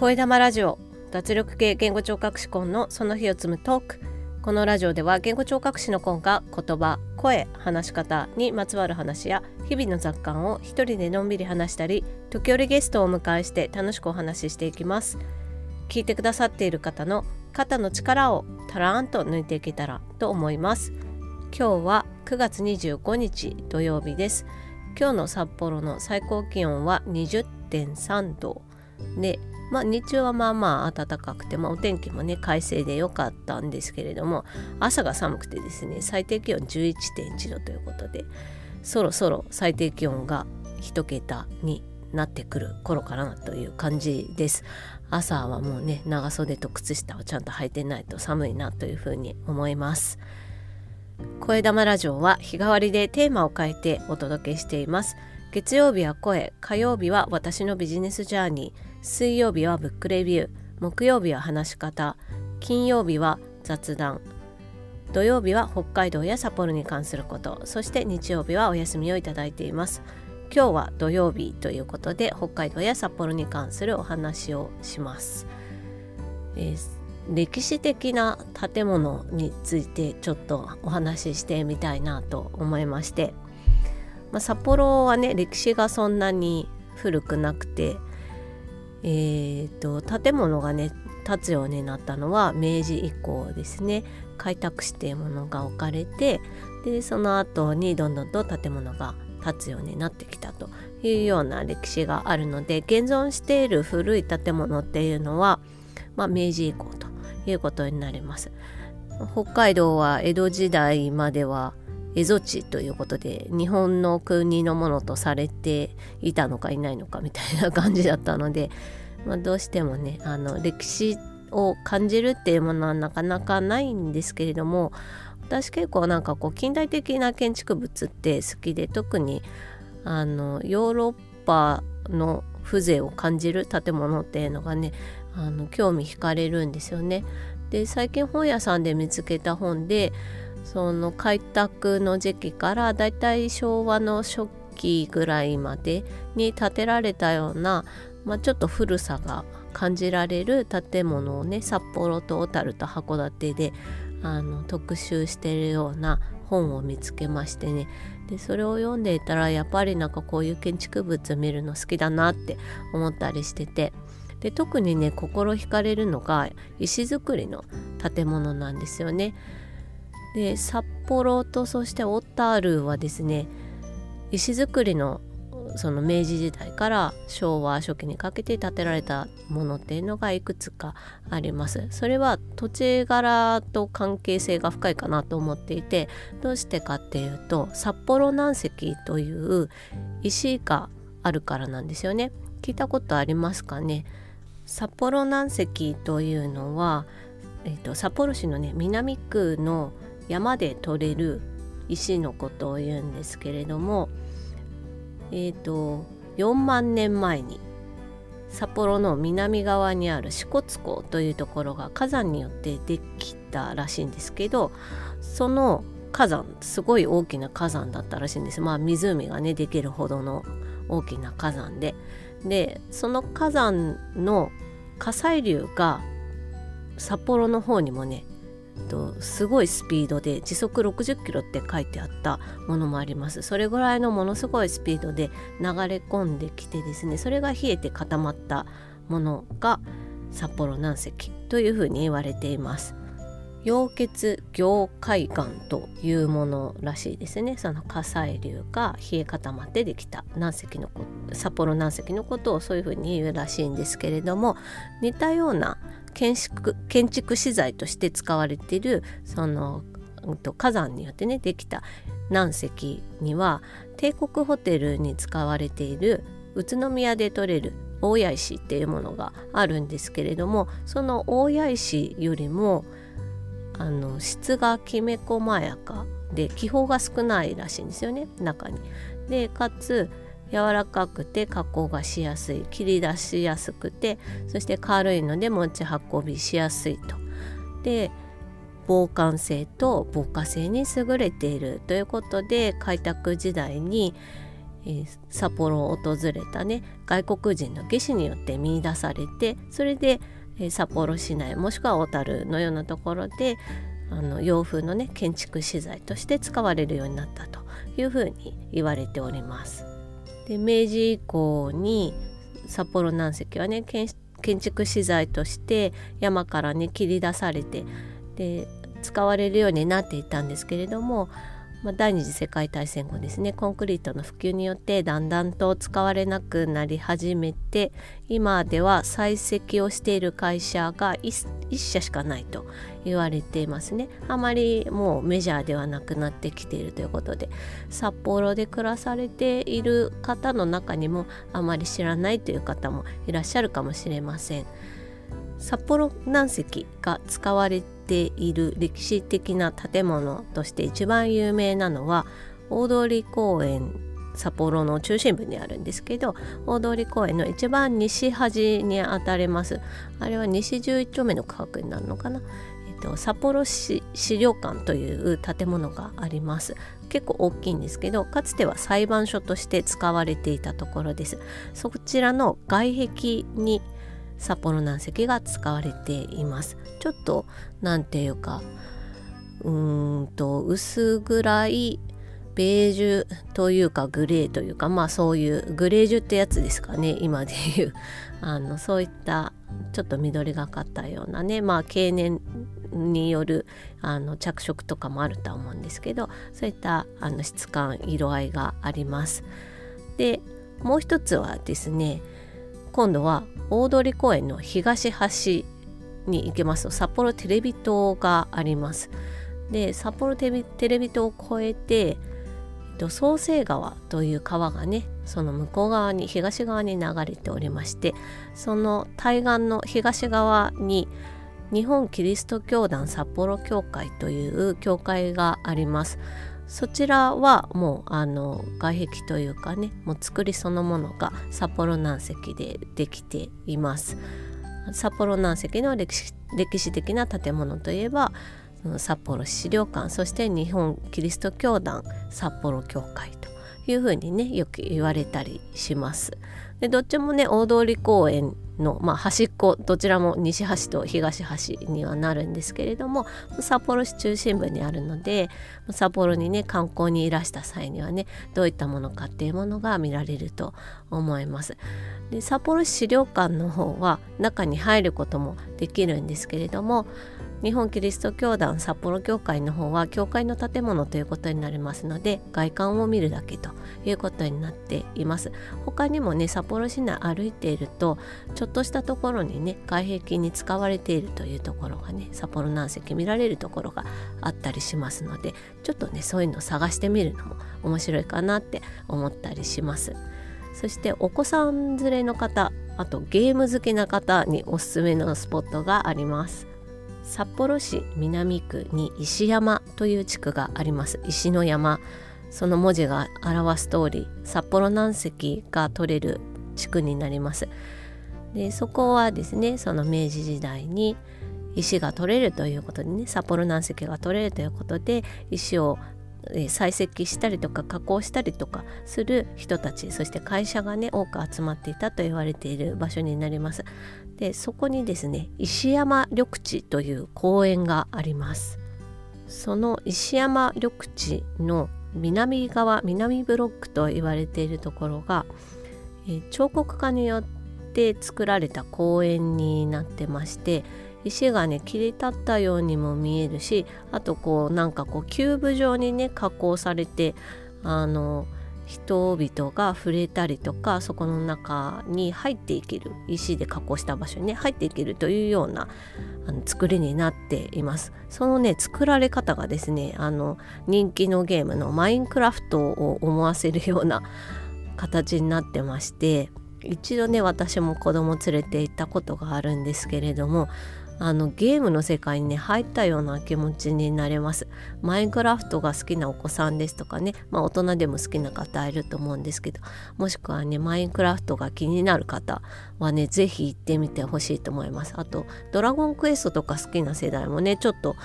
声玉ラジオ、脱力系言語聴覚士コンのその日を積むトーク。このラジオでは言語聴覚士のコンが言葉、声、話し方にまつわる話や日々の雑感を一人でのんびり話したり、時折ゲストをお迎えして楽しくお話ししていきます。聞いてくださっている方の肩の力をたらーんと抜いていけたらと思います。今日は9月25日土曜日です。今日の札幌の最高気温は 20.3 度で、日中は暖かくて、お天気もね快晴で良かったんですけれども、朝が寒くてですね、最低気温 11.1 度ということで、そろそろ最低気温が1桁になってくる頃かなという感じです。朝はもうね、長袖と靴下をちゃんと履いてないと寒いなというふうに思います。声玉ラジオは日替わりでテーマを変えてお届けしています。月曜日は声、火曜日は私のビジネスジャーニー、水曜日はブックレビュー、木曜日は話し方、金曜日は雑談、土曜日は北海道や札幌に関すること、そして日曜日はお休みをいただいています。今日は土曜日ということで、北海道や札幌に関するお話をします。歴史的な建物についてちょっとお話ししてみたいなと思いまして、札幌はね、歴史がそんなに古くなくて、建物がね建つようになったのは明治以降ですね。開拓市というものが置かれて、でその後にどんどんと建物が建つようになってきたというような歴史があるので、現存している古い建物っていうのは、明治以降ということになります。北海道は江戸時代までは蝦夷地ということで、日本の国のものとされていたのかいないのかみたいな感じだったので、どうしてもね歴史を感じるっていうものはなかなかないんですけれども、私結構近代的な建築物って好きで、特にヨーロッパの風情を感じる建物っていうのがね興味惹かれるんですよね。で最近本屋さんで見つけた本で、その開拓の時期からだいたい昭和の初期ぐらいまでに建てられたような、ちょっと古さが感じられる建物をね、札幌と小樽と函館で特集しているような本を見つけましてね。でそれを読んでいたら、やっぱりこういう建築物見るの好きだなって思ったりしてて、で特にね心惹かれるのが石造りの建物なんですよね。で札幌とそして小樽はですね、石造りのその明治時代から昭和初期にかけて建てられたものっていうのがいくつかあります。それは土地柄と関係性が深いかなと思っていて、どうしてかっていうと、札幌南石という石があるからなんですよね。聞いたことありますかね。札幌南石というのは、札幌市のね南区の山で採れる石のことを言うんですけれども、4万年前に札幌の南側にある支笏湖というところが火山によってできたらしいんですけど、その火山、すごい大きな火山だったらしいんです。湖がねできるほどの大きな火山で、その火山の火砕流が札幌の方にもねすごいスピードで時速60キロって書いてあったものもあります。それぐらいのものすごいスピードで流れ込んできてですね、それが冷えて固まったものが札幌南石というふうに言われています。溶血凝灰岩というものらしいですね。その火砕流が冷え固まってできた南石の札幌南石のことをそういうふうに言うらしいんですけれども、似たような建築資材として使われているその火山によってねできた南石には、帝国ホテルに使われている宇都宮で採れる大谷石っていうものがあるんですけれども、その大谷石よりも質がきめ細やかで気泡が少ないらしいんですよね、中に。でかつ柔らかくて加工がしやすい、切り出しやすくて、そして軽いので持ち運びしやすいと。で防寒性と防火性に優れているということで、開拓時代に札幌を訪れたね外国人の技師によって見出されて、それで札幌市内もしくは小樽のようなところで洋風のね建築資材として使われるようになったというふうに言われております。で、明治以降に札幌南石はね建築資材として山からね切り出されてで使われるようになっていたんですけれども、第二次世界大戦後ですねコンクリートの普及によってだんだんと使われなくなり始めて、今では採石をしている会社が 1社しかないと言われていますね。あまりもうメジャーではなくなってきているということで、札幌で暮らされている方の中にもあまり知らないという方もいらっしゃるかもしれません。札幌南石が使われている歴史的な建物として一番有名なのは大通公園、札幌の中心部にあるんですけど、大通公園の一番西端にあたれます。あれは西11丁目の区画になるのかな、札幌市資料館という建物があります。結構大きいんですけど、かつては裁判所として使われていたところです。そちらの外壁に札幌南石が使われています。ちょっとなんていうか薄暗いベージュというかグレーというか、そういうグレージュってやつですかね、今でいうそういったちょっと緑がかったようなね、経年による着色とかもあるとは思うんですけど、そういった質感色合いがあります。でもう一つはですね、今度は大通公園の東端に行けますと札幌テレビ塔があります。で札幌テレビ塔を越えて創成川という川がねその向こう側に東側に流れておりまして、その対岸の東側に日本キリスト教団札幌教会という教会があります。そちらはもう外壁というかね、もう作りそのものが札幌南石でできています。札幌南石の歴史的な建物といえば札幌資料館、そして日本キリスト教団札幌教会というふうにねよく言われたりします。でどっちもね大通公園の、端っこ、どちらも西端と東端にはなるんですけれども、札幌市中心部にあるので札幌にね観光にいらした際にはねどういったものかっていうものが見られると思います。で札幌市資料館の方は中に入ることもできるんですけれども、日本キリスト教団札幌教会の方は教会の建物ということになりますので外観を見るだけということになっています。他にもね札幌市内歩いているとちょっとしたところにね外壁に使われているというところがね札幌南石見られるところがあったりしますので、ちょっとねそういうのを探してみるのも面白いかなって思ったりします。そしてお子さん連れの方、あとゲーム好きな方におすすめのスポットがあります。札幌市南区に石山という地区があります。石の山、その文字が表す通り札幌南石が取れる地区になります。でそこはですねその明治時代に石が取れるということでね、札幌南石が取れるということで石を採石したりとか加工したりとかする人たち、そして会社がね多く集まっていたと言われている場所になります。でそこにですね石山緑地という公園があります。その石山緑地の南側、南ブロックと言われているところが、彫刻家によって作られた公園になってまして、石がね切り立ったようにも見えるし、あとキューブ状にね加工されて人々が触れたりとか、そこの中に入っていける、石で加工した場所に、ね、入っていけるというような作りになっています。そのね作られ方がですね人気のゲームのマインクラフトを思わせるような形になってまして、一度ね私も子供連れて行ったことがあるんですけれども、ゲームの世界に、ね、入ったような気持ちになれます。マインクラフトが好きなお子さんですとかね、大人でも好きな方いると思うんですけど、もしくはねマインクラフトが気になる方はねぜひ行ってみてほしいと思います。あとドラゴンクエストとか好きな世代もねちょっと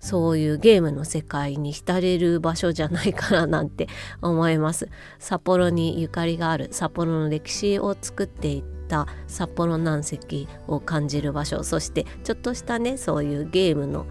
そういうゲームの世界に浸れる場所じゃないかななんて思います。札幌にゆかりがある、札幌の歴史を作っていった札幌南石を感じる場所、そしてちょっとしたね、そういうゲームの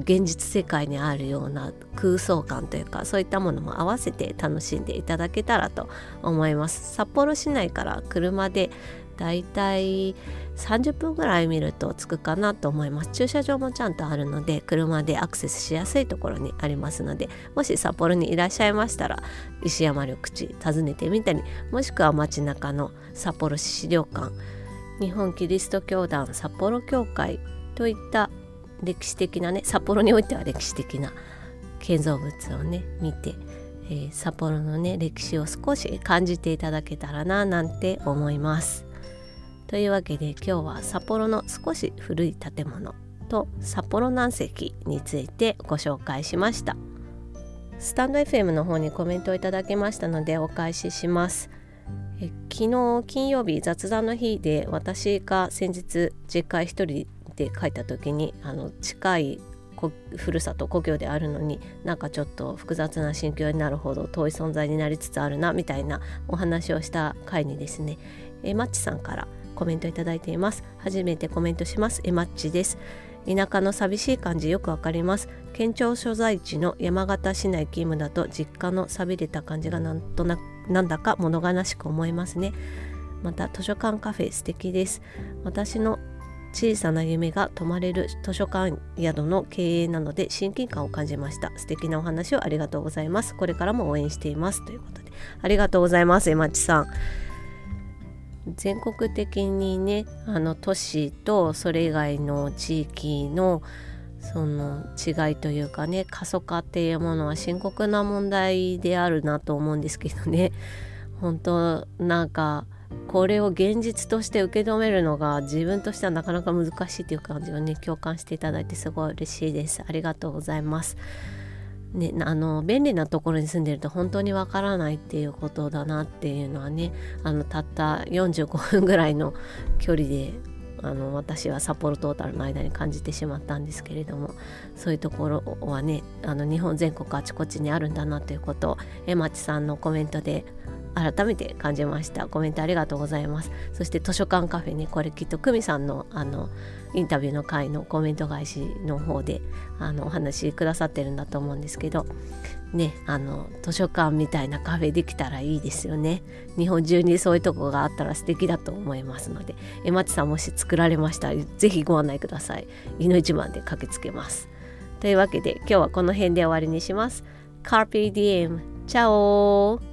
現実世界にあるような空想感というか、そういったものも合わせて楽しんでいただけたらと思います。札幌市内から車でだいたい30分ぐらい見ると着くかなと思います。駐車場もちゃんとあるので、車でアクセスしやすいところにありますので、もし札幌にいらっしゃいましたら石山緑地訪ねてみたり、もしくは街中の札幌市資料館、日本キリスト教団札幌教会といった歴史的なね、札幌においては歴史的な建造物をね見て、札幌のね歴史を少し感じていただけたらななんて思います。というわけで今日は札幌の少し古い建物と札幌南石についてご紹介しました。スタンド FM の方にコメントをいただきましたのでお返しします。昨日金曜日雑談の日で、私が先日実家一人で帰った時に近いふるさと故郷であるのに、なんかちょっと複雑な心境になるほど遠い存在になりつつあるなみたいなお話をした回にですね、マッチさんからコメントいただいています。初めてコメントします。マッチです。田舎の寂しい感じよくわかります。県庁所在地の山形市内勤務だと実家の寂れた感じがなんだか物悲しく思いますね。また図書館カフェ素敵です。私の小さな夢が泊まれる図書館宿の経営なので親近感を感じました。素敵なお話をありがとうございます。これからも応援しています。ということでありがとうございます。エマチさん、全国的にね都市とそれ以外の地域のその違いというかね、過疎化っていうものは深刻な問題であるなと思うんですけどね、本当なんかこれを現実として受け止めるのが自分としてはなかなか難しいという感じをね共感していただいてすごい嬉しいです。ありがとうございます、ね、便利なところに住んでると本当にわからないっていうことだなっていうのはね、たった45分ぐらいの距離で私は札幌トータルの間に感じてしまったんですけれども、そういうところはね日本全国あちこちにあるんだなということをエマチさんのコメントで改めて感じました。コメントありがとうございます。そして図書館カフェね、これきっと久美さんのインタビューの回のコメント返しの方でお話くださってるんだと思うんですけどね、図書館みたいなカフェできたらいいですよね。日本中にそういうとこがあったら素敵だと思いますので、マチさんもし作られましたらぜひご案内ください。いの一番で駆けつけます。というわけで今日はこの辺で終わりにします。カーペディエム、チャオ。